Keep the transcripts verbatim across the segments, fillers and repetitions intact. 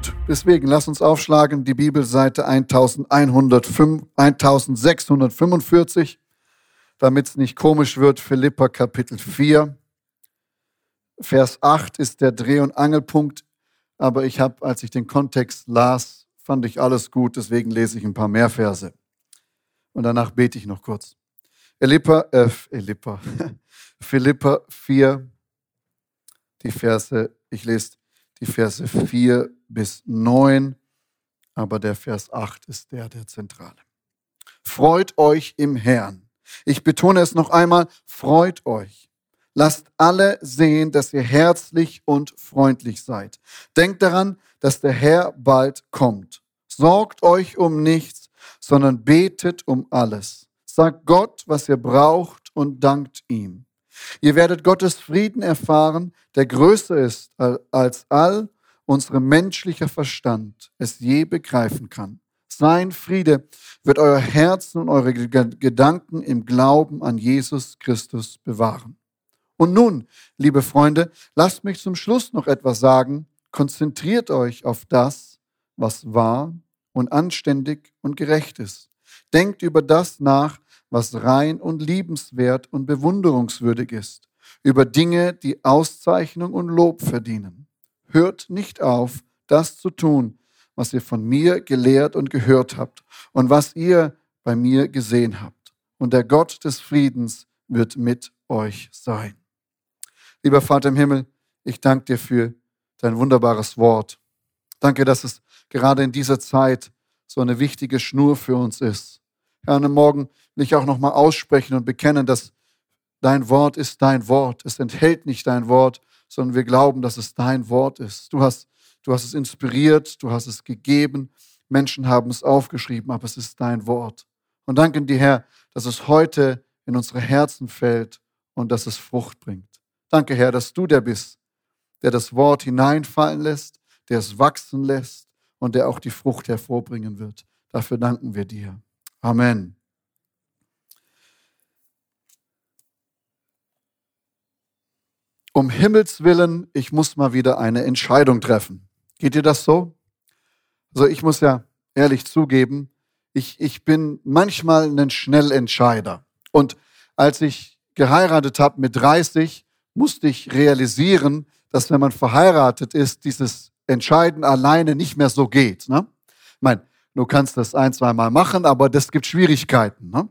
tut. Deswegen lass uns aufschlagen, die Bibelseite eintausendsechshundertfünfundvierzig, damit es nicht komisch wird, Philipper Kapitel vier. Vers acht ist der Dreh- und Angelpunkt, aber ich habe, als ich den Kontext las, fand ich alles gut, deswegen lese ich ein paar mehr Verse. Und danach bete ich noch kurz. Philipper, äh, Philipper, Philipper vier, die Verse, ich lese die Verse vier bis neun, aber der Vers acht ist der, der Zentrale. Freut euch im Herrn. Ich betone es noch einmal, freut euch. Lasst alle sehen, dass ihr herzlich und freundlich seid. Denkt daran, dass der Herr bald kommt. Sorgt euch um nichts, sondern betet um alles. Sagt Gott, was ihr braucht, und dankt ihm. Ihr werdet Gottes Frieden erfahren, der größer ist als all unser menschlicher Verstand es je begreifen kann. Sein Friede wird euer Herzen und eure Gedanken im Glauben an Jesus Christus bewahren. Und nun, liebe Freunde, lasst mich zum Schluss noch etwas sagen. Konzentriert euch auf das, was wahr und anständig und gerecht ist. Denkt über das nach, was rein und liebenswert und bewunderungswürdig ist, über Dinge, die Auszeichnung und Lob verdienen. Hört nicht auf, das zu tun, was ihr von mir gelehrt und gehört habt und was ihr bei mir gesehen habt. Und der Gott des Friedens wird mit euch sein. Lieber Vater im Himmel, ich danke dir für dein wunderbares Wort. Danke, dass es gerade in dieser Zeit so eine wichtige Schnur für uns ist. Herr, und morgen will ich auch nochmal aussprechen und bekennen, dass dein Wort ist dein Wort. Es enthält nicht dein Wort, sondern wir glauben, dass es dein Wort ist. Du hast, du hast es inspiriert, du hast es gegeben. Menschen haben es aufgeschrieben, aber es ist dein Wort. Und danke dir, Herr, dass es heute in unsere Herzen fällt und dass es Frucht bringt. Danke, Herr, dass du der bist, der das Wort hineinfallen lässt, der es wachsen lässt und der auch die Frucht hervorbringen wird. Dafür danken wir dir. Amen. Um Himmels willen, ich muss mal wieder eine Entscheidung treffen. Geht dir das so? Also ich muss ja ehrlich zugeben, ich, ich bin manchmal ein Schnellentscheider. Und als ich geheiratet habe mit dreißig, musste ich realisieren, dass wenn man verheiratet ist, dieses Entscheiden alleine nicht mehr so geht. Ne? Ich meine, du kannst das ein, zweimal machen, aber das gibt Schwierigkeiten. Ne?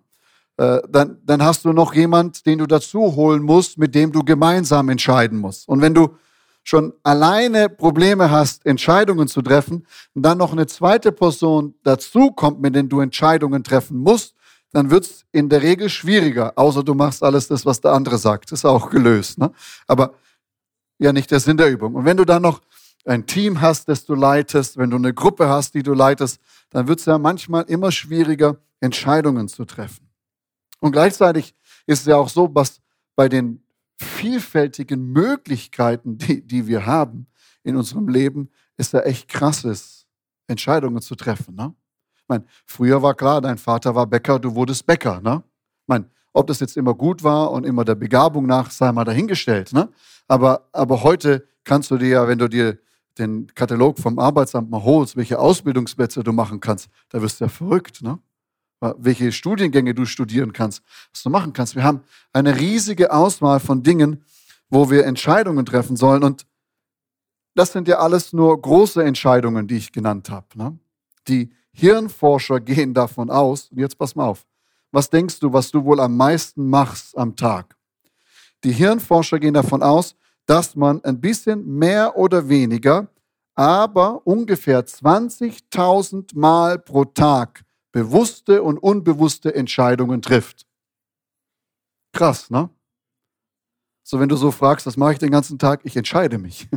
Äh, dann, dann hast du noch jemanden, den du dazu holen musst, mit dem du gemeinsam entscheiden musst. Und wenn du schon alleine Probleme hast, Entscheidungen zu treffen, und dann noch eine zweite Person dazu kommt, mit der du Entscheidungen treffen musst, dann wird es in der Regel schwieriger, außer du machst alles das, was der andere sagt. Das ist auch gelöst. Ne? Aber ja, nicht der Sinn der Übung. Und wenn du dann noch ein Team hast, das du leitest, wenn du eine Gruppe hast, die du leitest, dann wird es ja manchmal immer schwieriger, Entscheidungen zu treffen. Und gleichzeitig ist es ja auch so, was bei den vielfältigen Möglichkeiten, die, die wir haben in unserem Leben, ist ja echt krass ist, Entscheidungen zu treffen, ne? Ich meine, früher war klar, dein Vater war Bäcker, du wurdest Bäcker. Ne? Ich meine, ob das jetzt immer gut war und immer der Begabung nach, sei mal dahingestellt. Ne? Aber, aber heute kannst du dir ja, wenn du dir den Katalog vom Arbeitsamt mal holst, welche Ausbildungsplätze du machen kannst, da wirst du ja verrückt. Ne? Welche Studiengänge du studieren kannst, was du machen kannst. Wir haben eine riesige Auswahl von Dingen, wo wir Entscheidungen treffen sollen. Und das sind ja alles nur große Entscheidungen, die ich genannt habe. Ne? Die Hirnforscher gehen davon aus, und jetzt pass mal auf, was denkst du, was du wohl am meisten machst am Tag? Die Hirnforscher gehen davon aus, dass man ein bisschen mehr oder weniger, aber ungefähr zwanzigtausend Mal pro Tag bewusste und unbewusste Entscheidungen trifft. Krass, ne? So, wenn du so fragst, was mache ich den ganzen Tag? Ich entscheide mich.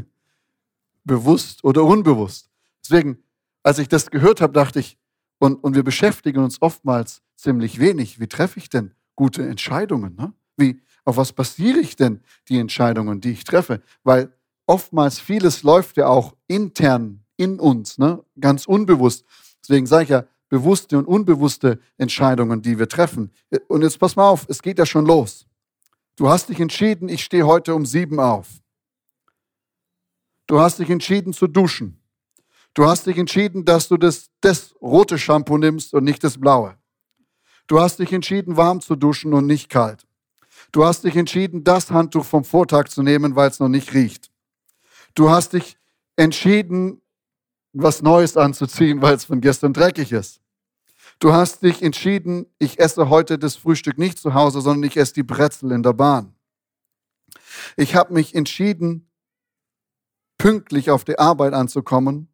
Bewusst oder unbewusst. Deswegen, als ich das gehört habe, dachte ich, und, und wir beschäftigen uns oftmals ziemlich wenig. Wie treffe ich denn gute Entscheidungen? Ne? Wie, auf was basiere ich denn die Entscheidungen, die ich treffe? Weil oftmals vieles läuft ja auch intern in uns, ne? Ganz unbewusst. Deswegen sage ich ja, bewusste und unbewusste Entscheidungen, die wir treffen. Und jetzt pass mal auf, es geht ja schon los. Du hast dich entschieden, ich stehe heute um sieben auf. Du hast dich entschieden zu duschen. Du hast dich entschieden, dass du das, das rote Shampoo nimmst und nicht das blaue. Du hast dich entschieden, warm zu duschen und nicht kalt. Du hast dich entschieden, das Handtuch vom Vortag zu nehmen, weil es noch nicht riecht. Du hast dich entschieden, was Neues anzuziehen, weil es von gestern dreckig ist. Du hast dich entschieden, ich esse heute das Frühstück nicht zu Hause, sondern ich esse die Brezel in der Bahn. Ich habe mich entschieden, pünktlich auf die Arbeit anzukommen,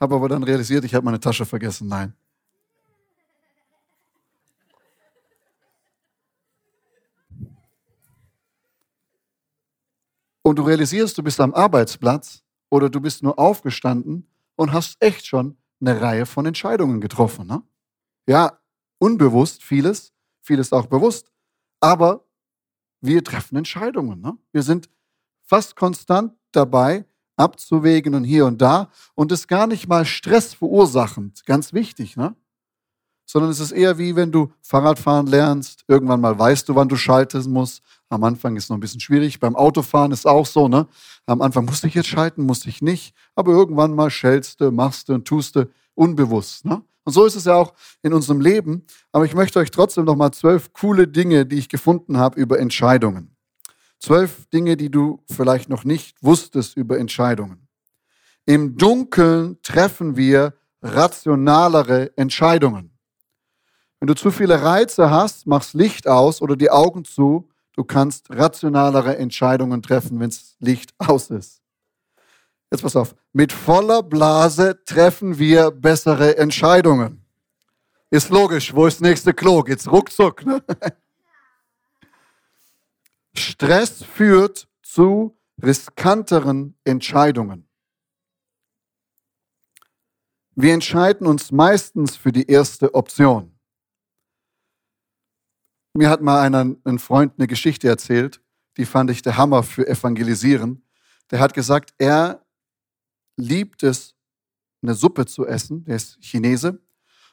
habe aber dann realisiert, ich habe meine Tasche vergessen. Nein. Und du realisierst, du bist am Arbeitsplatz oder du bist nur aufgestanden und hast echt schon eine Reihe von Entscheidungen getroffen. Ne? Ja, unbewusst vieles, vieles auch bewusst. Aber wir treffen Entscheidungen. Ne? Wir sind fast konstant dabei, abzuwägen und hier und da. Und es ist gar nicht mal Stress verursachend, ganz wichtig. Ne? Sondern es ist eher wie, wenn du Fahrradfahren lernst. Irgendwann mal weißt du, wann du schalten musst. Am Anfang ist es noch ein bisschen schwierig. Beim Autofahren ist es auch so. Ne? Am Anfang musste ich jetzt schalten, musste ich nicht. Aber irgendwann mal schältst du, machst du und tust du unbewusst. Ne? Und so ist es ja auch in unserem Leben. Aber ich möchte euch trotzdem noch mal zwölf coole Dinge, die ich gefunden habe über Entscheidungen. Zwölf Dinge, die du vielleicht noch nicht wusstest über Entscheidungen. Im Dunkeln treffen wir rationalere Entscheidungen. Wenn du zu viele Reize hast, machst Licht aus oder die Augen zu. Du kannst rationalere Entscheidungen treffen, wenn das Licht aus ist. Jetzt pass auf. Mit voller Blase treffen wir bessere Entscheidungen. Ist logisch. Wo ist das nächste Klo? Geht's ruckzuck. Ne? Stress führt zu riskanteren Entscheidungen. Wir entscheiden uns meistens für die erste Option. Mir hat mal einer, ein Freund eine Geschichte erzählt, die fand ich der Hammer für Evangelisieren. Der hat gesagt, er liebt es, eine Suppe zu essen. Der ist Chinese.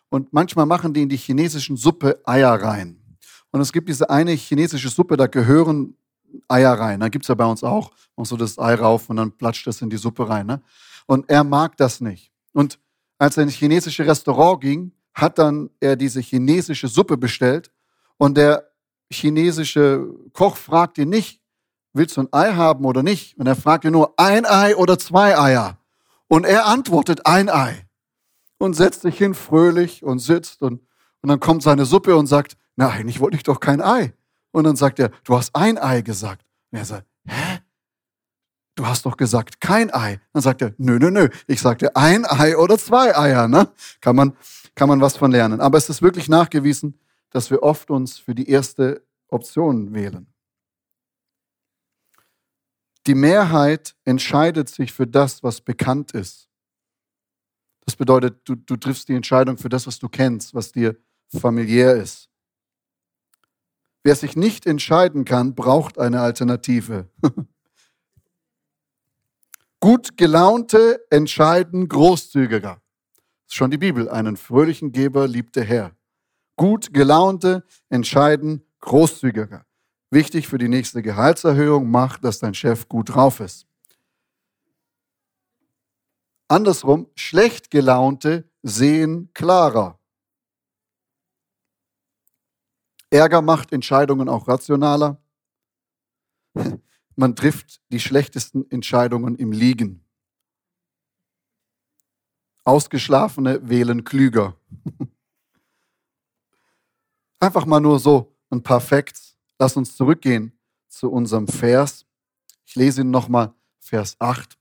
Und manchmal machen die in die chinesischen Suppe Eier rein. Und es gibt diese eine chinesische Suppe, da gehören Eier rein. Da gibt es ja bei uns auch. Machst so das Ei rauf und dann platscht das in die Suppe rein. Ne? Und er mag das nicht. Und als er in das chinesische Restaurant ging, hat dann er diese chinesische Suppe bestellt. Und der chinesische Koch fragt ihn nicht, willst du ein Ei haben oder nicht? Und er fragt ihn nur, ein Ei oder zwei Eier? Und er antwortet, ein Ei. Und setzt sich hin, fröhlich und sitzt. Und, und dann kommt seine Suppe und sagt, na, eigentlich wollte ich doch kein Ei. Und dann sagt er, du hast ein Ei gesagt. Und er sagt, hä? Du hast doch gesagt, kein Ei. Und dann sagt er, nö, nö, nö. Ich sagte, ein Ei oder zwei Eier. Ne? Kann man, kann man was von lernen. Aber es ist wirklich nachgewiesen, dass wir oft uns für die erste Option wählen. Die Mehrheit entscheidet sich für das, was bekannt ist. Das bedeutet, du, du triffst die Entscheidung für das, was du kennst, was dir familiär ist. Wer sich nicht entscheiden kann, braucht eine Alternative. Gut Gelaunte entscheiden großzügiger. Das ist schon die Bibel. Einen fröhlichen Geber liebt der Herr. Gut Gelaunte entscheiden großzügiger. Wichtig für die nächste Gehaltserhöhung, mach, dass dein Chef gut drauf ist. Andersrum, schlecht Gelaunte sehen klarer. Ärger macht Entscheidungen auch rationaler. Man trifft die schlechtesten Entscheidungen im Liegen. Ausgeschlafene wählen klüger. Einfach mal nur so ein paar Facts. Lass uns zurückgehen zu unserem Vers. Ich lese ihn nochmal, Vers acht.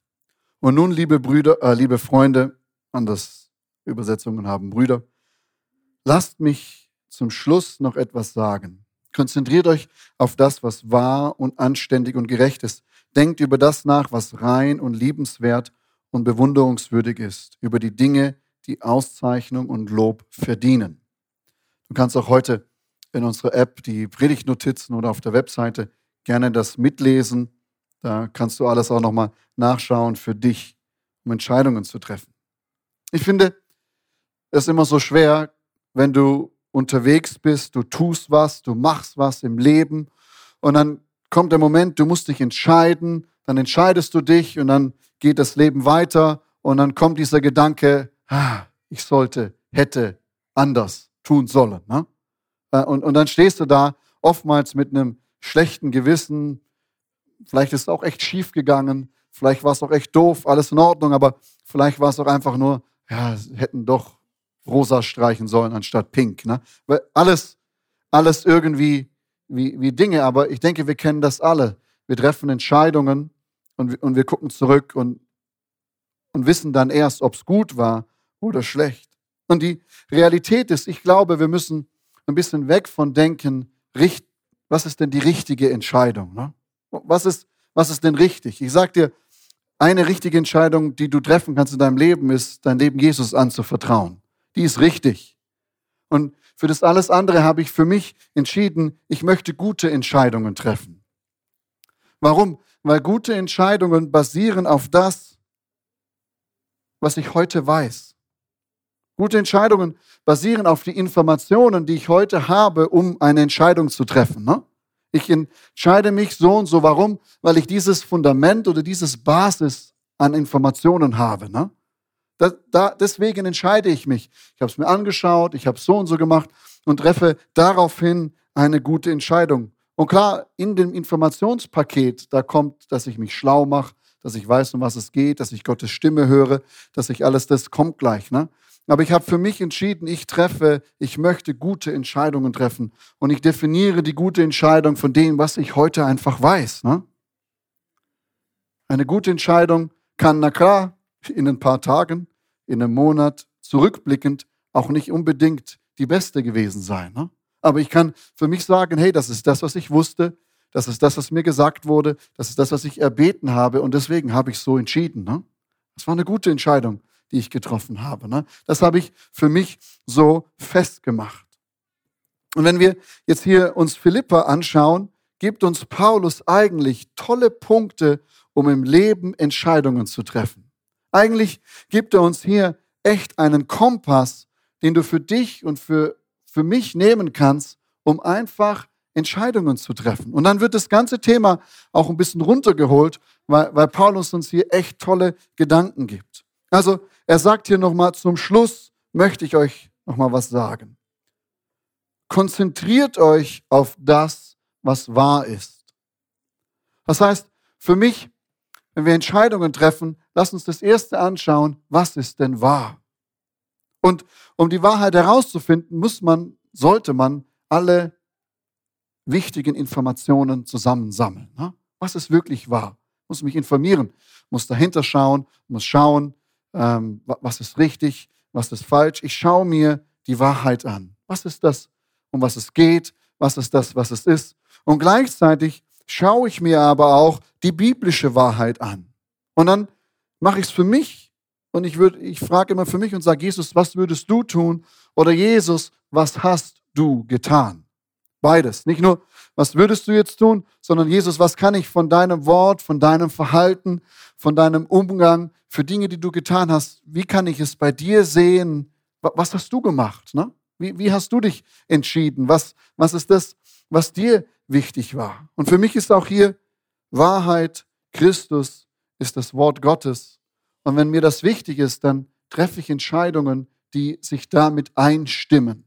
Und nun, liebe Brüder, äh, liebe Freunde, anders Übersetzungen haben Brüder, lasst mich zum Schluss noch etwas sagen. Konzentriert euch auf das, was wahr und anständig und gerecht ist. Denkt über das nach, was rein und liebenswert und bewunderungswürdig ist, über die Dinge, die Auszeichnung und Lob verdienen. Du kannst auch heute in unserer App die Predigtnotizen oder auf der Webseite gerne das mitlesen. Da kannst du alles auch nochmal nachschauen für dich, um Entscheidungen zu treffen. Ich finde, es ist immer so schwer, wenn du unterwegs bist, du tust was, du machst was im Leben und dann kommt der Moment, du musst dich entscheiden, dann entscheidest du dich und dann geht das Leben weiter Und dann kommt dieser Gedanke, ah, ich sollte, hätte, anders tun sollen. Ne? Und, und dann stehst du da oftmals mit einem schlechten Gewissen. Vielleicht ist es auch echt schief gegangen. Vielleicht war es auch echt doof, alles in Ordnung. Aber vielleicht war es auch einfach nur, ja, hätten doch rosa streichen sollen anstatt pink. Ne? Weil alles, alles irgendwie wie, wie Dinge. Aber ich denke, wir kennen das alle. Wir treffen Entscheidungen und, und wir gucken zurück und, und wissen dann erst, ob es gut war oder schlecht. Und die Realität ist, ich glaube, wir müssen ein bisschen weg von denken, was ist denn die richtige Entscheidung? Ne? Was ist, was ist denn richtig? Ich sage dir, eine richtige Entscheidung, die du treffen kannst in deinem Leben, ist, dein Leben Jesus anzuvertrauen. Die ist richtig. Und für das alles andere habe ich für mich entschieden, ich möchte gute Entscheidungen treffen. Warum? Weil gute Entscheidungen basieren auf das, was ich heute weiß. Gute Entscheidungen basieren auf die Informationen, die ich heute habe, um eine Entscheidung zu treffen. Ne? Ich entscheide mich so und so. Warum? Weil ich dieses Fundament oder dieses Basis an Informationen habe. Ne? Da, da, deswegen entscheide ich mich. Ich habe es mir angeschaut, ich habe es so und so gemacht und treffe daraufhin eine gute Entscheidung. Und klar, in dem Informationspaket, da kommt, dass ich mich schlau mache, dass ich weiß, um was es geht, dass ich Gottes Stimme höre, dass ich alles, das kommt gleich. Ne? Aber ich habe für mich entschieden, ich treffe, ich möchte gute Entscheidungen treffen. Und ich definiere die gute Entscheidung von dem, was ich heute einfach weiß. Ne? Eine gute Entscheidung kann, na klar, in ein paar Tagen, in einem Monat, zurückblickend, auch nicht unbedingt die beste gewesen sein. Ne? Aber ich kann für mich sagen, hey, das ist das, was ich wusste. Das ist das, was mir gesagt wurde. Das ist das, was ich erbeten habe. Und deswegen habe ich so entschieden. Ne? Das war eine gute Entscheidung, die ich getroffen habe. Ne? Das habe ich für mich so festgemacht. Und wenn wir jetzt hier uns Philipper anschauen, gibt uns Paulus eigentlich tolle Punkte, um im Leben Entscheidungen zu treffen. Eigentlich gibt er uns hier echt einen Kompass, den du für dich und für, für mich nehmen kannst, um einfach Entscheidungen zu treffen. Und dann wird das ganze Thema auch ein bisschen runtergeholt, weil, weil Paulus uns hier echt tolle Gedanken gibt. Also er sagt hier nochmal, zum Schluss möchte ich euch nochmal was sagen. Konzentriert euch auf das, was wahr ist. Das heißt, für mich, wenn wir Entscheidungen treffen, lass uns das Erste anschauen, was ist denn wahr? Und um die Wahrheit herauszufinden, muss man, sollte man alle wichtigen Informationen zusammensammeln. Ne? Was ist wirklich wahr? Ich muss mich informieren, muss dahinter schauen, muss schauen, Ähm, was ist richtig, was ist falsch. Ich schaue mir die Wahrheit an. Was ist das, um was es geht? Was ist das, was es ist? Und gleichzeitig schaue ich mir aber auch die biblische Wahrheit an. Und dann mache ich es für mich. Und ich, würd, ich frage immer für mich und sage, Jesus, was würdest du tun? Oder Jesus, was hast du getan? Beides. Nicht nur, was würdest du jetzt tun, sondern Jesus, was kann ich von deinem Wort, von deinem Verhalten, von deinem Umgang, für Dinge, die du getan hast, wie kann ich es bei dir sehen? Was hast du gemacht? Ne? Wie, wie hast du dich entschieden? Was, was ist das, was dir wichtig war? Und für mich ist auch hier Wahrheit, Christus ist das Wort Gottes. Und wenn mir das wichtig ist, dann treffe ich Entscheidungen, die sich damit einstimmen.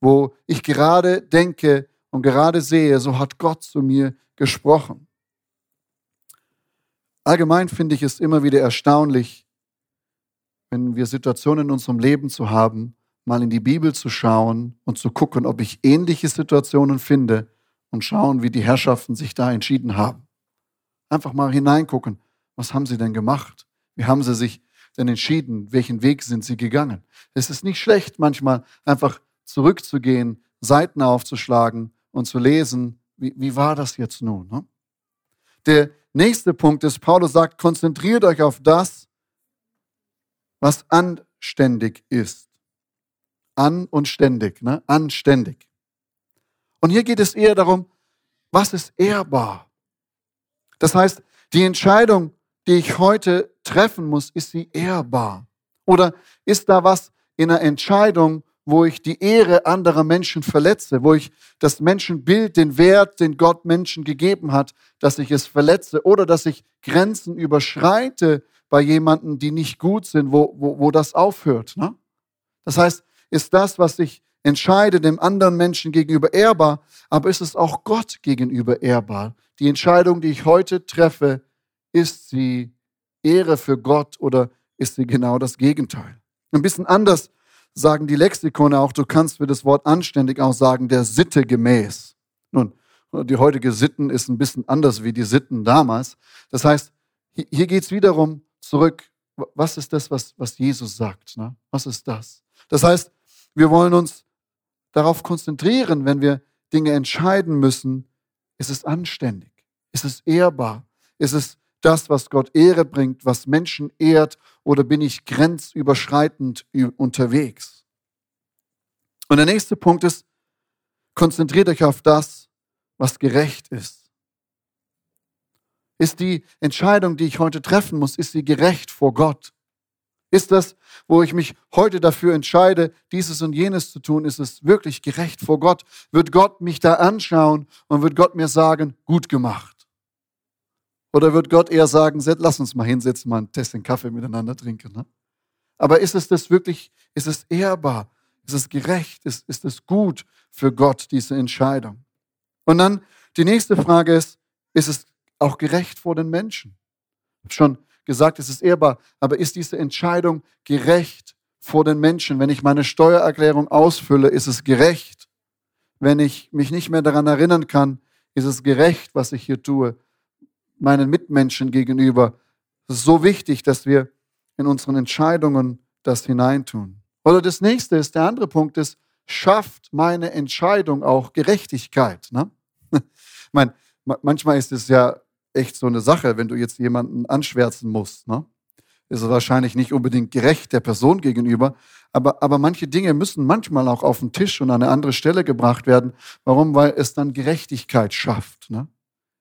Wo ich gerade denke und gerade sehe, so hat Gott zu mir gesprochen. Allgemein finde ich es immer wieder erstaunlich, wenn wir Situationen in unserem Leben zu haben, mal in die Bibel zu schauen und zu gucken, ob ich ähnliche Situationen finde und schauen, wie die Herrschaften sich da entschieden haben. Einfach mal hineingucken, was haben sie denn gemacht? Wie haben sie sich denn entschieden? Welchen Weg sind sie gegangen? Es ist nicht schlecht, manchmal einfach zurückzugehen, Seiten aufzuschlagen und zu lesen, wie, wie war das jetzt nun? Ne? Der nächste Punkt ist, Paulus sagt, konzentriert euch auf das, was anständig ist. An und ständig, ne? Anständig. Und hier geht es eher darum, was ist ehrbar? Das heißt, die Entscheidung, die ich heute treffen muss, ist sie ehrbar? Oder ist da was in der Entscheidung, wo ich die Ehre anderer Menschen verletze, wo ich das Menschenbild, den Wert, den Gott Menschen gegeben hat, dass ich es verletze oder dass ich Grenzen überschreite, bei jemandem, die nicht gut sind, wo, wo, wo das aufhört. Ne? Das heißt, ist das, was ich entscheide, dem anderen Menschen gegenüber ehrbar, aber ist es auch Gott gegenüber ehrbar? Die Entscheidung, die ich heute treffe, ist sie Ehre für Gott oder ist sie genau das Gegenteil? Ein bisschen anders sagen die Lexikone auch, du kannst für das Wort anständig auch sagen, der Sitte gemäß. Nun, die heutige Sitten ist ein bisschen anders wie die Sitten damals. Das heißt, hier geht es wiederum zurück, was ist das, was, was Jesus sagt? Ne? Was ist das? Das heißt, wir wollen uns darauf konzentrieren, wenn wir Dinge entscheiden müssen, ist es anständig, ist es ehrbar, ist es das, was Gott Ehre bringt, was Menschen ehrt, oder bin ich grenzüberschreitend unterwegs? Und der nächste Punkt ist, konzentriert euch auf das, was gerecht ist. Ist die Entscheidung, die ich heute treffen muss, ist sie gerecht vor Gott? Ist das, wo ich mich heute dafür entscheide, dieses und jenes zu tun, ist es wirklich gerecht vor Gott? Wird Gott mich da anschauen und wird Gott mir sagen, gut gemacht? Oder wird Gott eher sagen, lass uns mal hinsetzen, mal einen Tässchen Kaffee miteinander trinken. Ne? Aber ist es das wirklich, ist es ehrbar? Ist es gerecht? Ist, ist es gut für Gott, diese Entscheidung? Und dann die nächste Frage ist, ist es auch gerecht vor den Menschen? Ich habe schon gesagt, es ist ehrbar, aber ist diese Entscheidung gerecht vor den Menschen? Wenn ich meine Steuererklärung ausfülle, ist es gerecht? Wenn ich mich nicht mehr daran erinnern kann, ist es gerecht, was ich hier tue, meinen Mitmenschen gegenüber? Es ist so wichtig, dass wir in unseren Entscheidungen das hineintun. Oder das nächste ist, der andere Punkt ist, schafft meine Entscheidung auch Gerechtigkeit? Ne? Ich meine, manchmal ist es ja echt so eine Sache, wenn du jetzt jemanden anschwärzen musst. Ne? Ist es wahrscheinlich nicht unbedingt gerecht der Person gegenüber, aber, aber manche Dinge müssen manchmal auch auf den Tisch und an eine andere Stelle gebracht werden. Warum? Weil es dann Gerechtigkeit schafft. Ne?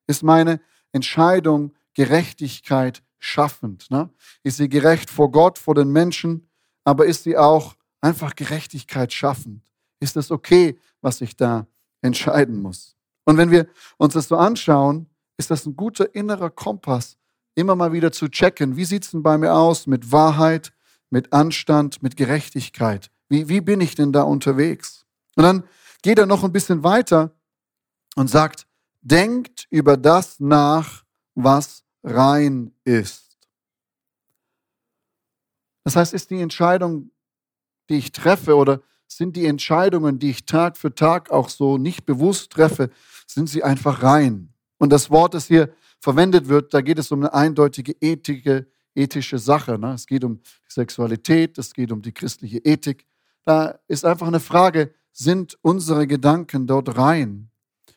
Ist meine Entscheidung Gerechtigkeit schaffend? Ne? Ist sie gerecht vor Gott, vor den Menschen, aber ist sie auch einfach Gerechtigkeit schaffend? Ist es okay, was ich da entscheiden muss? Und wenn wir uns das so anschauen, ist das ein guter innerer Kompass, immer mal wieder zu checken, wie sieht es denn bei mir aus mit Wahrheit, mit Anstand, mit Gerechtigkeit? Wie, wie bin ich denn da unterwegs? Und dann geht er noch ein bisschen weiter und sagt, denkt über das nach, was rein ist. Das heißt, ist die Entscheidung, die ich treffe, oder sind die Entscheidungen, die ich Tag für Tag auch so nicht bewusst treffe, sind sie einfach rein? Und das Wort, das hier verwendet wird, da geht es um eine eindeutige ethische, ethische Sache. Ne? Es geht um die Sexualität, es geht um die christliche Ethik. Da ist einfach eine Frage, sind unsere Gedanken dort rein?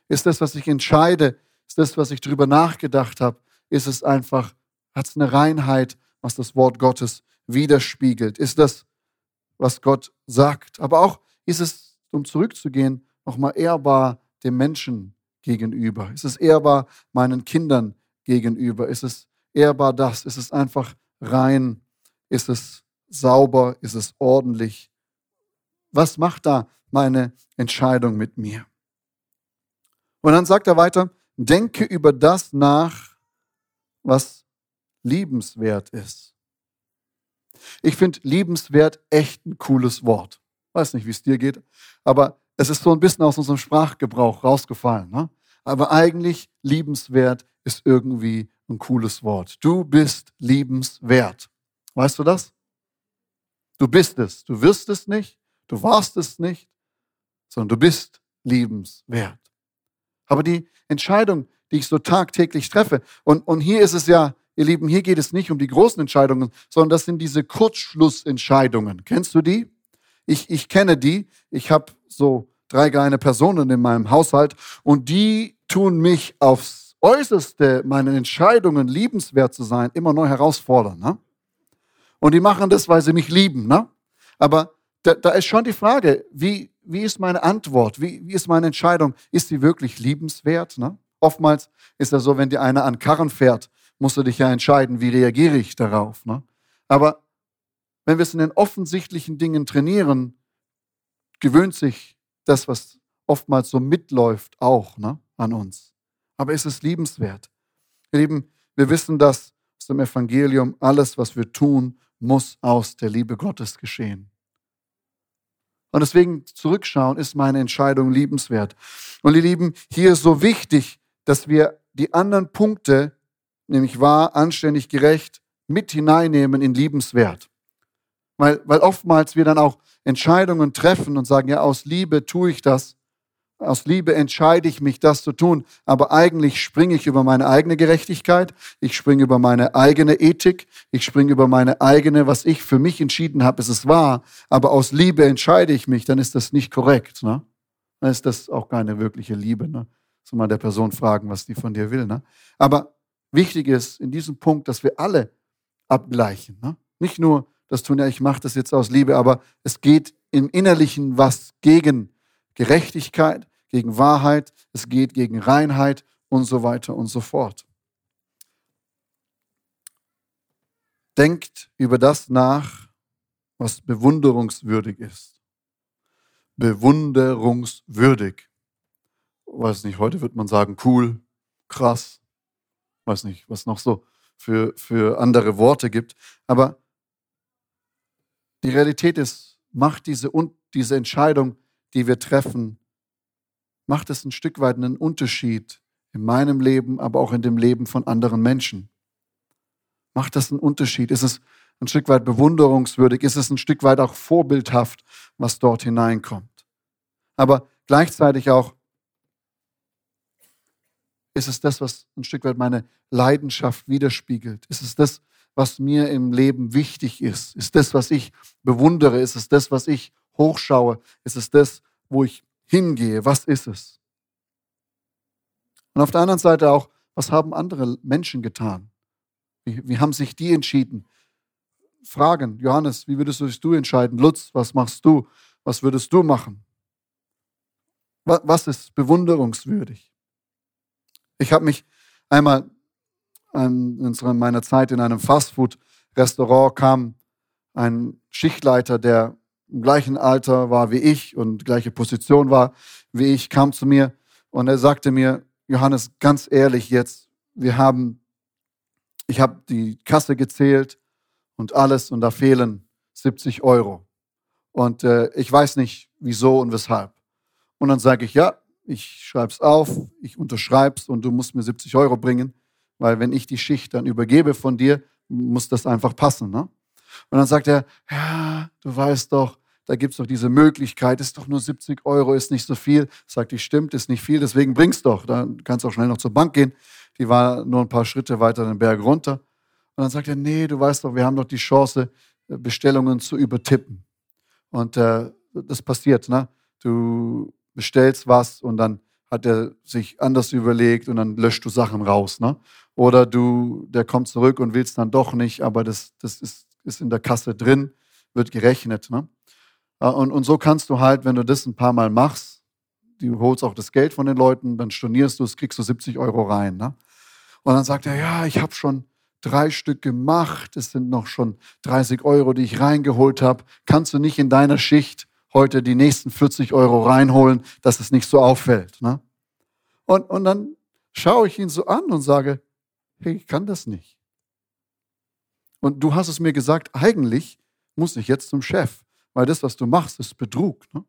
Ist das, was ich entscheide, ist das, was ich drüber nachgedacht habe, ist es einfach, hat es eine Reinheit, was das Wort Gottes widerspiegelt? Ist das, was Gott sagt? Aber auch ist es, um zurückzugehen, nochmal ehrbar dem Menschen gegenüber? Ist es ehrbar meinen Kindern gegenüber? Ist es ehrbar das? Ist es einfach rein? Ist es sauber? Ist es ordentlich? Was macht da meine Entscheidung mit mir? Und dann sagt er weiter, denke über das nach, was liebenswert ist. Ich finde liebenswert echt ein cooles Wort. Weiß nicht, wie es dir geht, aber es ist so ein bisschen aus unserem Sprachgebrauch rausgefallen. Ne? Aber eigentlich liebenswert ist irgendwie ein cooles Wort. Du bist liebenswert. Weißt du das? Du bist es. Du wirst es nicht, du warst es nicht, sondern du bist liebenswert. Aber die Entscheidung, die ich so tagtäglich treffe, und, und hier ist es ja, ihr Lieben, hier geht es nicht um die großen Entscheidungen, sondern das sind diese Kurzschlussentscheidungen. Kennst du die? Ich, ich kenne die. Ich habe so drei kleine Personen in meinem Haushalt und die tun mich aufs Äußerste, meinen Entscheidungen liebenswert zu sein, immer neu herausfordern. Ne? Und die machen das, weil sie mich lieben. Ne? Aber da, da ist schon die Frage, wie, wie ist meine Antwort? Wie, wie ist meine Entscheidung? Ist sie wirklich liebenswert? Ne? Oftmals ist das so, wenn dir einer an Karren fährt, musst du dich ja entscheiden, wie reagiere ich darauf. Ne? Aber wenn wir es in den offensichtlichen Dingen trainieren, gewöhnt sich das, was oftmals so mitläuft, auch ne, an uns. Aber ist es liebenswert? Ihr Lieben, wir wissen das aus zum Evangelium, alles, was wir tun, muss aus der Liebe Gottes geschehen. Und deswegen zurückschauen ist meine Entscheidung liebenswert. Und ihr Lieben, hier ist so wichtig, dass wir die anderen Punkte, nämlich wahr, anständig, gerecht, mit hineinnehmen in liebenswert. Weil, weil oftmals wir dann auch Entscheidungen treffen und sagen, ja, aus Liebe tue ich das, aus Liebe entscheide ich mich, das zu tun, aber eigentlich springe ich über meine eigene Gerechtigkeit, ich springe über meine eigene Ethik, ich springe über meine eigene, was ich für mich entschieden habe, es ist wahr, aber aus Liebe entscheide ich mich, dann ist das nicht korrekt, ne? Dann ist das auch keine wirkliche Liebe, ne? So mal der Person fragen, was die von dir will, ne? Aber wichtig ist in diesem Punkt, dass wir alle abgleichen, ne? Nicht nur das tun, ja, ich mache das jetzt aus Liebe, aber es geht im Innerlichen was gegen Gerechtigkeit, gegen Wahrheit, es geht gegen Reinheit und so weiter und so fort. Denkt über das nach, was bewunderungswürdig ist. Bewunderungswürdig. Weiß nicht, heute wird man sagen, cool, krass. Weiß nicht, was noch so für, für andere Worte gibt. Aber die Realität ist, macht diese, diese Entscheidung, die wir treffen, macht es ein Stück weit einen Unterschied in meinem Leben, aber auch in dem Leben von anderen Menschen. Macht das einen Unterschied? Ist es ein Stück weit bewunderungswürdig? Ist es ein Stück weit auch vorbildhaft, was dort hineinkommt? Aber gleichzeitig auch ist es das, was ein Stück weit meine Leidenschaft widerspiegelt? Ist es das, was mir im Leben wichtig ist? Ist das, was ich bewundere? Ist es das, was ich hochschaue? Ist es das, wo ich hingehe? Was ist es? Und auf der anderen Seite auch, was haben andere Menschen getan? Wie, wie haben sich die entschieden? Fragen, Johannes, wie würdest du dich du entscheiden? Lutz, was machst du? Was würdest du machen? Was ist bewunderungswürdig? Ich habe mich einmal in meiner Zeit in einem Fastfood-Restaurant kam ein Schichtleiter, der im gleichen Alter war wie ich und gleiche Position war wie ich, kam zu mir und er sagte mir, Johannes, ganz ehrlich jetzt, wir haben, ich habe die Kasse gezählt und alles und da fehlen siebzig Euro. Und äh, ich weiß nicht, wieso und weshalb. Und dann sage ich, ja, ich schreibe es auf, ich unterschreibe es und du musst mir siebzig Euro bringen. Weil wenn ich die Schicht dann übergebe von dir, muss das einfach passen. Ne? Und dann sagt er, ja, du weißt doch, da gibt es doch diese Möglichkeit, ist doch nur siebzig Euro, ist nicht so viel. Sagt ich, stimmt, ist nicht viel, deswegen bring's doch. Dann kannst du auch schnell noch zur Bank gehen. Die war nur ein paar Schritte weiter den Berg runter. Und dann sagt er, nee, du weißt doch, wir haben doch die Chance, Bestellungen zu übertippen. Und äh, das passiert, ne? Du bestellst was und dann hat er sich anders überlegt und dann löscht du Sachen raus, ne? Oder du, der kommt zurück und will es dann doch nicht, aber das, das ist, ist in der Kasse drin, wird gerechnet, ne? Und, und so kannst du halt, wenn du das ein paar Mal machst, du holst auch das Geld von den Leuten, dann stornierst du es, kriegst du siebzig Euro rein, ne? Und dann sagt er, ja, ich habe schon drei Stück gemacht, es sind noch schon dreißig Euro, die ich reingeholt habe, kannst du nicht in deiner Schicht heute die nächsten vierzig Euro reinholen, dass es nicht so auffällt. Ne? Und, und dann schaue ich ihn so an und sage, hey, ich kann das nicht. Und du hast es mir gesagt, eigentlich muss ich jetzt zum Chef, weil das, was du machst, ist Betrug. Ne?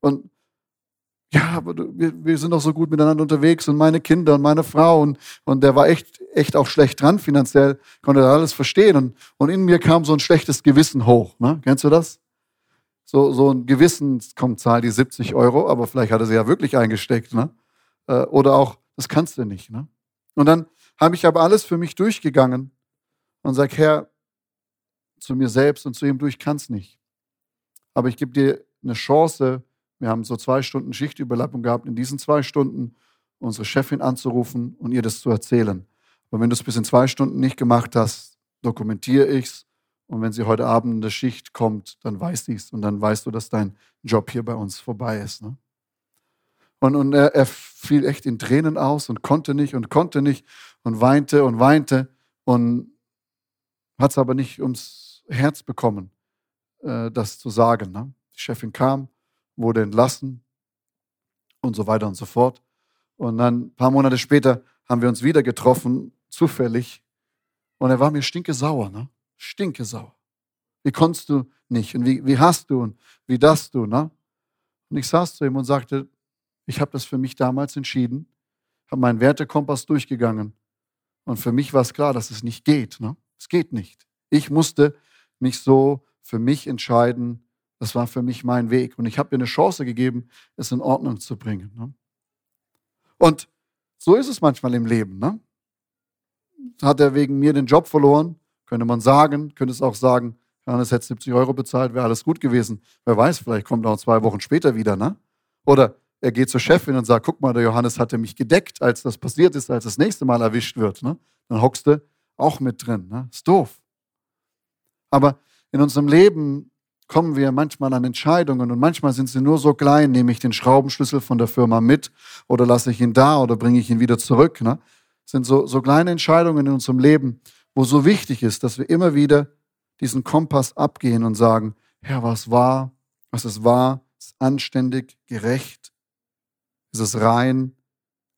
Und ja, aber du, wir, wir sind doch so gut miteinander unterwegs und meine Kinder und meine Frau und, und der war echt, echt auch schlecht dran finanziell, konnte alles verstehen und, und in mir kam so ein schlechtes Gewissen hoch. Ne? Kennst du das? So, so ein Gewissen, kommt, zahl die siebzig Euro, aber vielleicht hat er sie ja wirklich eingesteckt. Ne? Oder auch, das kannst du nicht. Ne? Und dann habe ich aber alles für mich durchgegangen und sage, Herr, zu mir selbst und zu ihm, du, ich kann es nicht. Aber ich gebe dir eine Chance, wir haben so zwei Stunden Schichtüberlappung gehabt, in diesen zwei Stunden unsere Chefin anzurufen und ihr das zu erzählen. Und wenn du es bis in zwei Stunden nicht gemacht hast, dokumentiere ich es. Und wenn sie heute Abend in der Schicht kommt, dann weiß sie es. Und dann weißt du, dass dein Job hier bei uns vorbei ist. Ne? Und, und er, er fiel echt in Tränen aus und konnte nicht und konnte nicht und weinte und weinte und hat es aber nicht ums Herz bekommen, äh, das zu sagen. Ne? Die Chefin kam, wurde entlassen und so weiter und so fort. Und dann ein paar Monate später haben wir uns wieder getroffen, zufällig Und er war mir stinkesauer, ne? Stinkesauer. Wie konntest du nicht? Und wie, wie hast du? Und wie das du, ne? Und ich saß zu ihm und sagte, ich habe das für mich damals entschieden, habe meinen Wertekompass durchgegangen. Und für mich war es klar, dass es nicht geht, ne? Es geht nicht. Ich musste mich so für mich entscheiden. Das war für mich mein Weg. Und ich habe ihr eine Chance gegeben, es in Ordnung zu bringen, ne? Und so ist es manchmal im Leben, ne? Hat er wegen mir den Job verloren, könnte man sagen, könnte es auch sagen, Johannes hätte siebzig Euro bezahlt, wäre alles gut gewesen. Wer weiß, vielleicht kommt er auch zwei Wochen später wieder, ne? Oder er geht zur Chefin und sagt, guck mal, der Johannes hatte mich gedeckt, als das passiert ist, als das nächste Mal erwischt wird, ne? Dann hockst du auch mit drin, ne? Ist doof. Aber in unserem Leben kommen wir manchmal an Entscheidungen und manchmal sind sie nur so klein, nehme ich den Schraubenschlüssel von der Firma mit oder lasse ich ihn da oder bringe ich ihn wieder zurück, ne? Sind so, so kleine Entscheidungen in unserem Leben, wo so wichtig ist, dass wir immer wieder diesen Kompass abgehen und sagen, Herr, was war, was ist wahr, ist anständig, gerecht, ist es rein,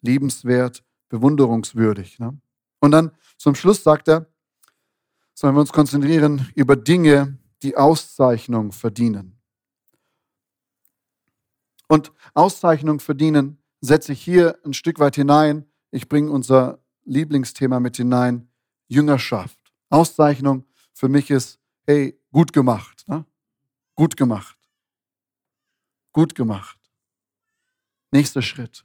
liebenswert, bewunderungswürdig, ne? Und dann zum Schluss sagt er, sollen wir uns konzentrieren über Dinge, die Auszeichnung verdienen. Und Auszeichnung verdienen setze ich hier ein Stück weit hinein. Ich bringe unser Lieblingsthema mit hinein, Jüngerschaft. Auszeichnung für mich ist, hey, gut gemacht, ne? Gut gemacht. Gut gemacht. Nächster Schritt.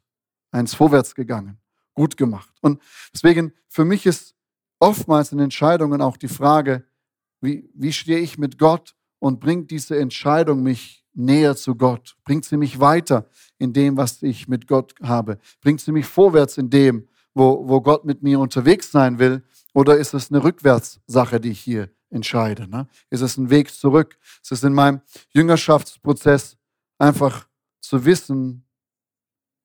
Eins vorwärts gegangen. Gut gemacht. Und deswegen, für mich ist oftmals in Entscheidungen auch die Frage, wie, wie stehe ich mit Gott und bringt diese Entscheidung mich näher zu Gott? Bringt sie mich weiter in dem, was ich mit Gott habe? Bringt sie mich vorwärts in dem, wo, wo Gott mit mir unterwegs sein will? Oder ist es eine Rückwärtssache, die ich hier entscheide, ne? Ist es ein Weg zurück? Ist es in meinem Jüngerschaftsprozess einfach zu wissen,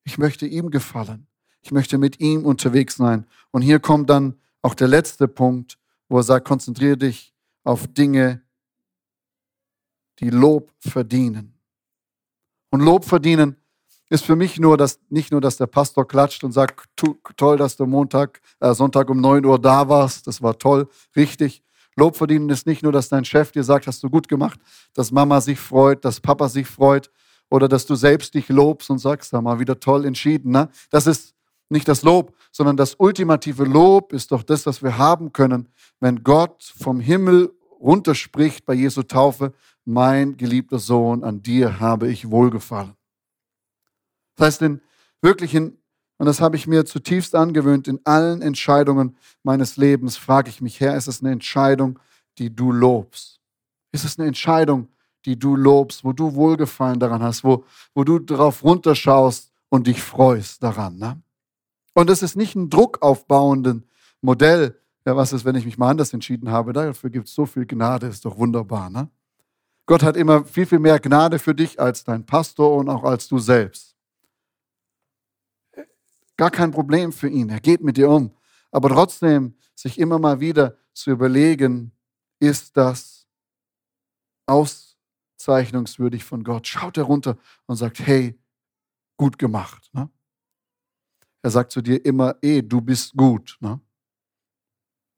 ich möchte ihm gefallen. Ich möchte mit ihm unterwegs sein. Und hier kommt dann auch der letzte Punkt, wo er sagt, konzentriere dich auf Dinge, die Lob verdienen. Und Lob verdienen ist für mich nur, dass, nicht nur, dass der Pastor klatscht und sagt, toll, dass du Montag, äh, Sonntag um neun Uhr da warst, das war toll, richtig. Lob verdienen ist nicht nur, dass dein Chef dir sagt, hast du gut gemacht, dass Mama sich freut, dass Papa sich freut oder dass du selbst dich lobst und sagst, da mal wieder toll entschieden, ne? Das ist nicht das Lob, sondern das ultimative Lob ist doch das, was wir haben können, wenn Gott vom Himmel runterspricht bei Jesu Taufe, mein geliebter Sohn, an dir habe ich wohlgefallen. Das heißt, in wirklichen, und das habe ich mir zutiefst angewöhnt, in allen Entscheidungen meines Lebens frage ich mich, Herr, ist es eine Entscheidung, die du lobst? Ist es eine Entscheidung, die du lobst, wo du Wohlgefallen daran hast, wo, wo du drauf runterschaust und dich freust daran, ne? Und es ist nicht ein druckaufbauenden Modell. Ja, was ist, wenn ich mich mal anders entschieden habe? Dafür gibt es so viel Gnade, ist doch wunderbar, ne? Gott hat immer viel, viel mehr Gnade für dich als dein Pastor und auch als du selbst. Gar kein Problem für ihn, er geht mit dir um. Aber trotzdem, sich immer mal wieder zu überlegen, ist das auszeichnungswürdig von Gott? Schaut herunter und sagt, hey, gut gemacht, ne? Er sagt zu dir immer, eh, du bist gut, ne?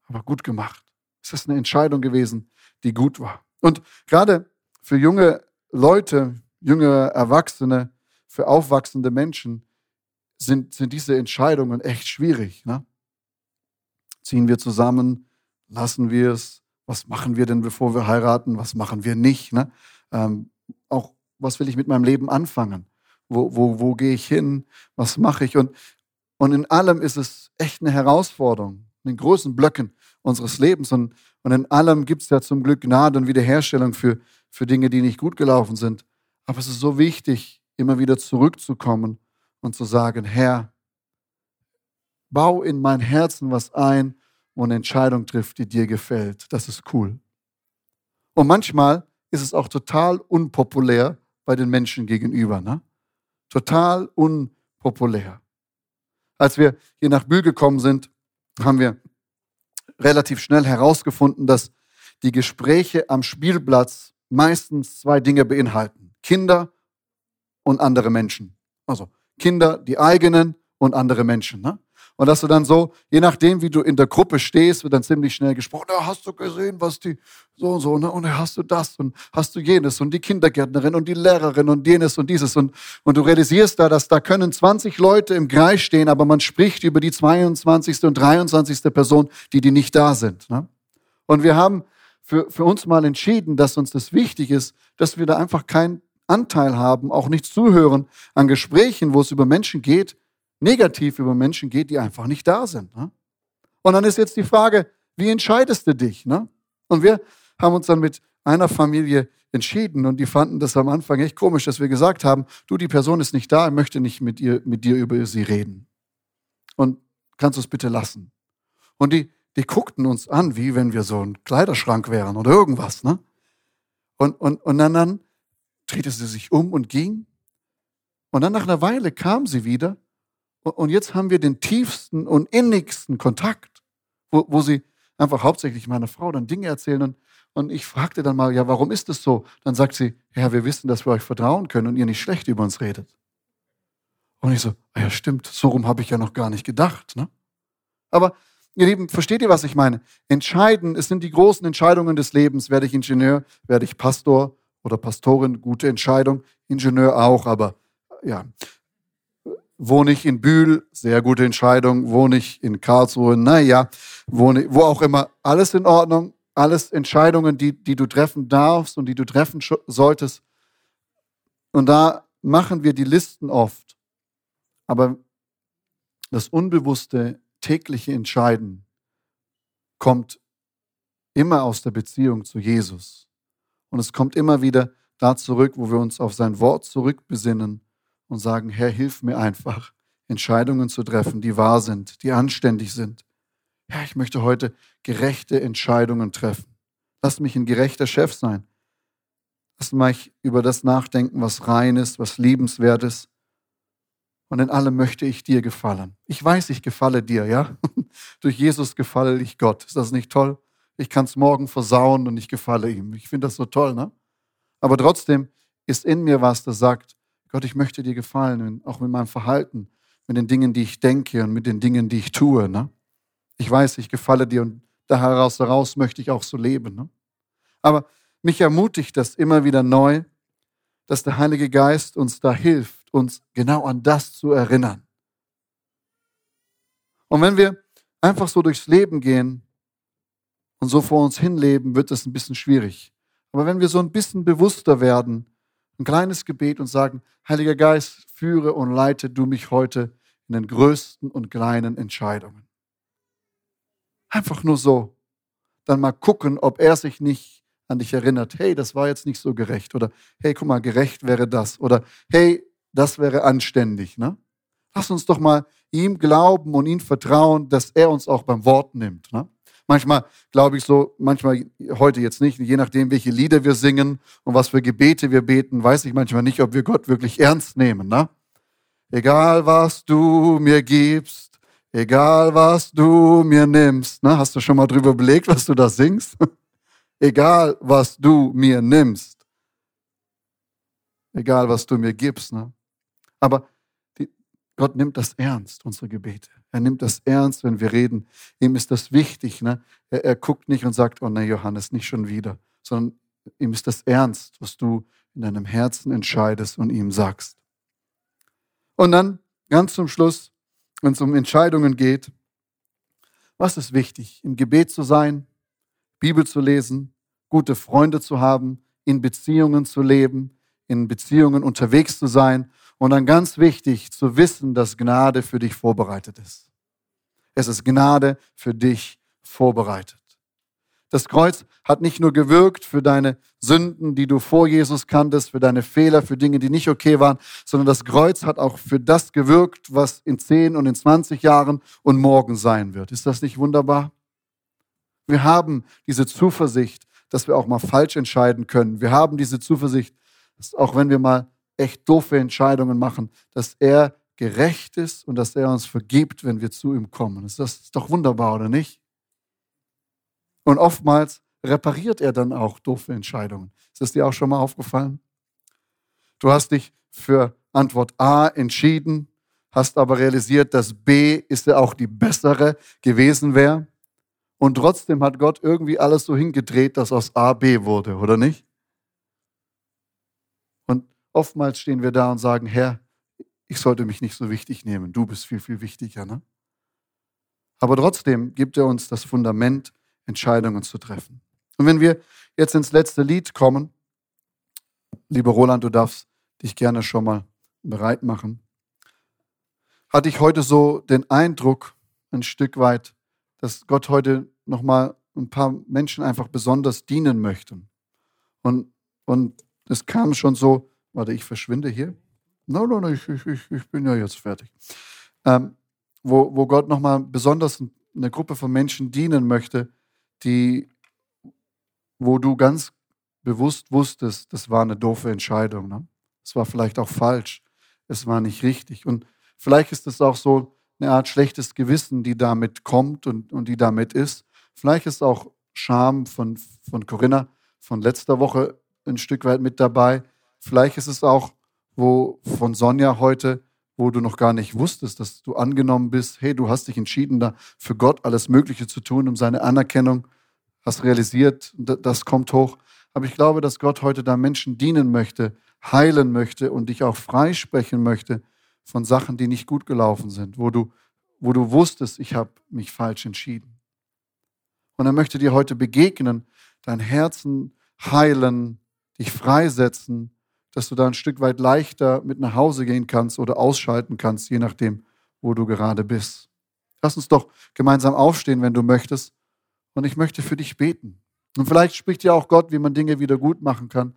Aber gut gemacht. Es ist eine Entscheidung gewesen, die gut war. Und gerade für junge Leute, junge Erwachsene, für aufwachsende Menschen sind, sind diese Entscheidungen echt schwierig, ne? Ziehen wir zusammen? Lassen wir es? Was machen wir denn, bevor wir heiraten? Was machen wir nicht, ne? Ähm, auch, was will ich mit meinem Leben anfangen? Wo, wo, wo gehe ich hin? Was mache ich? Und, und in allem ist es echt eine Herausforderung. In den großen Blöcken unseres Lebens. Und, und in allem gibt es ja zum Glück Gnade und Wiederherstellung für, für Dinge, die nicht gut gelaufen sind. Aber es ist so wichtig, immer wieder zurückzukommen und zu sagen, Herr, bau in mein Herzen was ein, wo eine Entscheidung trifft, die dir gefällt. Das ist cool. Und manchmal ist es auch total unpopulär bei den Menschen gegenüber, ne? Total unpopulär. Als wir hier nach Bühl gekommen sind, haben wir relativ schnell herausgefunden, dass die Gespräche am Spielplatz meistens zwei Dinge beinhalten. Kinder und andere Menschen. Also Kinder, die eigenen und andere Menschen. Ne? Und dass du dann so, je nachdem, wie du in der Gruppe stehst, wird dann ziemlich schnell gesprochen, ja, hast du gesehen, was die so und so, ne? Und hast du das und hast du jenes und die Kindergärtnerin und die Lehrerin und jenes und dieses. Und, und du realisierst da, dass da können zwanzig Leute im Kreis stehen, aber man spricht über die zweiundzwanzigste und dreiundzwanzigste Person, die, die nicht da sind. Ne? Und wir haben für, für uns mal entschieden, dass uns das wichtig ist, dass wir da einfach keinen Anteil haben, auch nicht zuhören an Gesprächen, wo es über Menschen geht, negativ über Menschen geht, die einfach nicht da sind. Ne? Und dann ist jetzt die Frage, wie entscheidest du dich? Ne? Und wir haben uns dann mit einer Familie entschieden und die fanden das am Anfang echt komisch, dass wir gesagt haben, du, die Person ist nicht da, ich möchte nicht mit, ihr, mit dir über sie reden. Und kannst du es bitte lassen? Und die, die guckten uns an, wie wenn wir so ein Kleiderschrank wären oder irgendwas. Ne? Und, und, und dann, dann drehte sie sich um und ging. Und dann nach einer Weile kam sie wieder. Und jetzt haben wir den tiefsten und innigsten Kontakt, wo, wo sie einfach hauptsächlich meiner Frau dann Dinge erzählen. Und, und ich fragte dann mal, ja, warum ist das so? Dann sagt sie, ja, wir wissen, dass wir euch vertrauen können und ihr nicht schlecht über uns redet. Und ich so, ja stimmt, so rum habe ich ja noch gar nicht gedacht. Ne? Aber ihr Lieben, versteht ihr, was ich meine? Entscheiden, es sind die großen Entscheidungen des Lebens. Werde ich Ingenieur, werde ich Pastor oder Pastorin? Gute Entscheidung. Ingenieur auch, aber ja. Wohne ich in Bühl? Sehr gute Entscheidung. Wohne ich in Karlsruhe? Naja, wohne, wo auch immer. Alles in Ordnung. Alles Entscheidungen, die, die du treffen darfst und die du treffen sch- solltest. Und da machen wir die Listen oft. Aber das unbewusste tägliche Entscheiden kommt immer aus der Beziehung zu Jesus. Und es kommt immer wieder da zurück, wo wir uns auf sein Wort zurückbesinnen und sagen, Herr, hilf mir einfach, Entscheidungen zu treffen, die wahr sind, die anständig sind. Herr, ich möchte heute gerechte Entscheidungen treffen. Lass mich ein gerechter Chef sein. Lass mich über das nachdenken, was rein ist, was liebenswert ist. Und in allem möchte ich dir gefallen. Ich weiß, ich gefalle dir, ja? Durch Jesus gefalle ich Gott. Ist das nicht toll? Ich kann es morgen versauen und ich gefalle ihm. Ich finde das so toll, ne? Aber trotzdem ist in mir was, das sagt, Gott, ich möchte dir gefallen, auch mit meinem Verhalten, mit den Dingen, die ich denke und mit den Dingen, die ich tue. Ne? Ich weiß, ich gefalle dir und daraus, daraus möchte ich auch so leben. Ne? Aber mich ermutigt das immer wieder neu, dass der Heilige Geist uns da hilft, uns genau an das zu erinnern. Und wenn wir einfach so durchs Leben gehen und so vor uns hinleben, wird es ein bisschen schwierig. Aber wenn wir so ein bisschen bewusster werden, ein kleines Gebet und sagen, Heiliger Geist, führe und leite du mich heute in den größten und kleinen Entscheidungen. Einfach nur so. Dann mal gucken, ob er sich nicht an dich erinnert. Hey, das war jetzt nicht so gerecht. Oder hey, guck mal, gerecht wäre das. Oder hey, das wäre anständig. Ne? Lass uns doch mal ihm glauben und ihm vertrauen, dass er uns auch beim Wort nimmt. Ne? Manchmal glaube ich so, manchmal heute jetzt nicht, je nachdem, welche Lieder wir singen und was für Gebete wir beten, weiß ich manchmal nicht, ob wir Gott wirklich ernst nehmen. Ne? Egal, was du mir gibst, egal, was du mir nimmst. Ne? Hast du schon mal drüber überlegt, was du da singst? Egal, was du mir nimmst. Egal, was du mir gibst. Ne? Aber die, Gott nimmt das ernst, unsere Gebete. Er nimmt das ernst, wenn wir reden. Ihm ist das wichtig. Ne? Er, er guckt nicht und sagt, oh ne, Johannes, nicht schon wieder. Sondern ihm ist das ernst, was du in deinem Herzen entscheidest und ihm sagst. Und dann ganz zum Schluss, wenn es um Entscheidungen geht, was ist wichtig? Im Gebet zu sein, Bibel zu lesen, gute Freunde zu haben, in Beziehungen zu leben, in Beziehungen unterwegs zu sein. Und dann ganz wichtig, zu wissen, dass Gnade für dich vorbereitet ist. Es ist Gnade für dich vorbereitet. Das Kreuz hat nicht nur gewirkt für deine Sünden, die du vor Jesus kanntest, für deine Fehler, für Dinge, die nicht okay waren, sondern das Kreuz hat auch für das gewirkt, was in zehn und in zwanzig Jahren und morgen sein wird. Ist das nicht wunderbar? Wir haben diese Zuversicht, dass wir auch mal falsch entscheiden können. Wir haben diese Zuversicht, dass auch wenn wir mal echt doofe Entscheidungen machen, dass er gerecht ist und dass er uns vergibt, wenn wir zu ihm kommen. Das ist doch wunderbar, oder nicht? Und oftmals repariert er dann auch doofe Entscheidungen. Ist das dir auch schon mal aufgefallen? Du hast dich für Antwort A entschieden, hast aber realisiert, dass B ist ja auch die bessere gewesen wäre. Und trotzdem hat Gott irgendwie alles so hingedreht, dass aus A B wurde, oder nicht? Und oftmals stehen wir da und sagen, Herr, ich sollte mich nicht so wichtig nehmen. Du bist viel, viel wichtiger, ne? Aber trotzdem gibt er uns das Fundament, Entscheidungen zu treffen. Und wenn wir jetzt ins letzte Lied kommen, lieber Roland, du darfst dich gerne schon mal bereit machen, hatte ich heute so den Eindruck, ein Stück weit, dass Gott heute nochmal ein paar Menschen einfach besonders dienen möchte. Und, und es kam schon so, warte, ich verschwinde hier. Nein, nein, nein, ich, ich, ich bin ja jetzt fertig. Ähm, wo, wo Gott nochmal besonders eine Gruppe von Menschen dienen möchte, die, wo du ganz bewusst wusstest, das war eine doofe Entscheidung. Ne? Es war vielleicht auch falsch. Es war nicht richtig. Und vielleicht ist es auch so, eine Art schlechtes Gewissen, die damit kommt und, und die damit ist. Vielleicht ist auch Scham von, von Corinna von letzter Woche ein Stück weit mit dabei. Vielleicht ist es auch wo von Sonja heute, wo du noch gar nicht wusstest, dass du angenommen bist. Hey, du hast dich entschieden, da für Gott alles Mögliche zu tun, um seine Anerkennung. Hast realisiert, das kommt hoch. Aber ich glaube, dass Gott heute da Menschen dienen möchte, heilen möchte und dich auch freisprechen möchte von Sachen, die nicht gut gelaufen sind, wo du, wo du wusstest, ich habe mich falsch entschieden. Und er möchte dir heute begegnen, dein Herzen heilen, dich freisetzen, dass du da ein Stück weit leichter mit nach Hause gehen kannst oder ausschalten kannst, je nachdem, wo du gerade bist. Lass uns doch gemeinsam aufstehen, wenn du möchtest. Und ich möchte für dich beten. Und vielleicht spricht dir auch Gott, wie man Dinge wieder gut machen kann.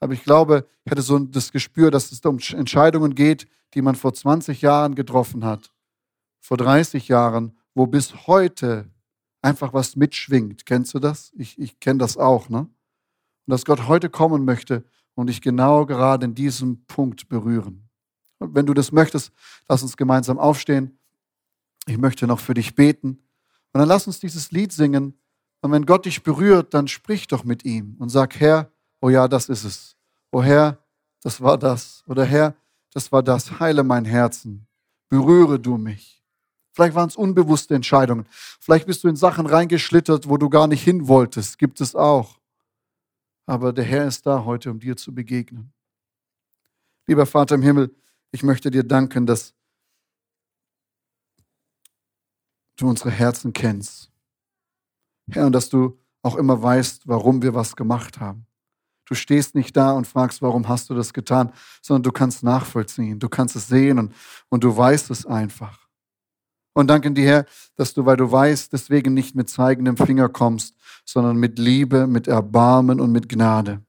Aber ich glaube, ich hatte so das Gespür, dass es um Entscheidungen geht, die man vor zwanzig Jahren getroffen hat, vor dreißig Jahren, wo bis heute einfach was mitschwingt. Kennst du das? Ich, ich kenne das auch, ne? Und dass Gott heute kommen möchte und dich genau gerade in diesem Punkt berühren. Und wenn du das möchtest, lass uns gemeinsam aufstehen. Ich möchte noch für dich beten. Und dann lass uns dieses Lied singen. Und wenn Gott dich berührt, dann sprich doch mit ihm und sag, Herr, oh ja, das ist es. Oh Herr, das war das. Oder Herr, das war das. Heile mein Herzen. Berühre du mich. Vielleicht waren es unbewusste Entscheidungen. Vielleicht bist du in Sachen reingeschlittert, wo du gar nicht hin wolltest. Gibt es auch. Aber der Herr ist da heute, um dir zu begegnen. Lieber Vater im Himmel, ich möchte dir danken, dass du unsere Herzen kennst. Herr, und dass du auch immer weißt, warum wir was gemacht haben. Du stehst nicht da und fragst, warum hast du das getan, sondern du kannst nachvollziehen, du kannst es sehen und, und du weißt es einfach. Und danke dir, Herr, dass du, weil du weißt, deswegen nicht mit zeigendem Finger kommst, sondern mit Liebe, mit Erbarmen und mit Gnade.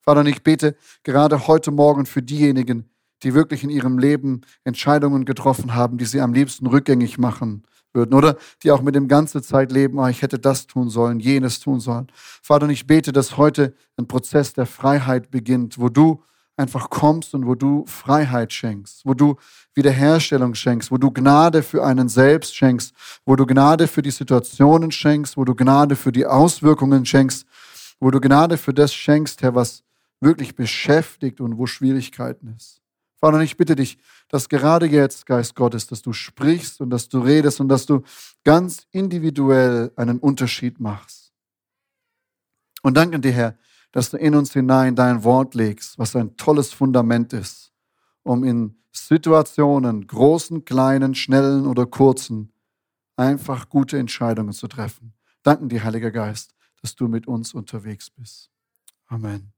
Vater, und ich bete gerade heute Morgen für diejenigen, die wirklich in ihrem Leben Entscheidungen getroffen haben, die sie am liebsten rückgängig machen würden, oder die auch mit dem ganzen Zeit leben, oh, ich hätte das tun sollen, jenes tun sollen. Vater, und ich bete, dass heute ein Prozess der Freiheit beginnt, wo du einfach kommst und wo du Freiheit schenkst, wo du Wiederherstellung schenkst, wo du Gnade für einen selbst schenkst, wo du Gnade für die Situationen schenkst, wo du Gnade für die Auswirkungen schenkst, wo du Gnade für das schenkst, Herr, was wirklich beschäftigt und wo Schwierigkeiten ist. Vater, und ich bitte dich, dass gerade jetzt, Geist Gottes, dass du sprichst und dass du redest und dass du ganz individuell einen Unterschied machst. Und danke dir, Herr, dass du in uns hinein dein Wort legst, was ein tolles Fundament ist, um in Situationen, großen, kleinen, schnellen oder kurzen, einfach gute Entscheidungen zu treffen. Danke dir, Heiliger Geist, dass du mit uns unterwegs bist. Amen.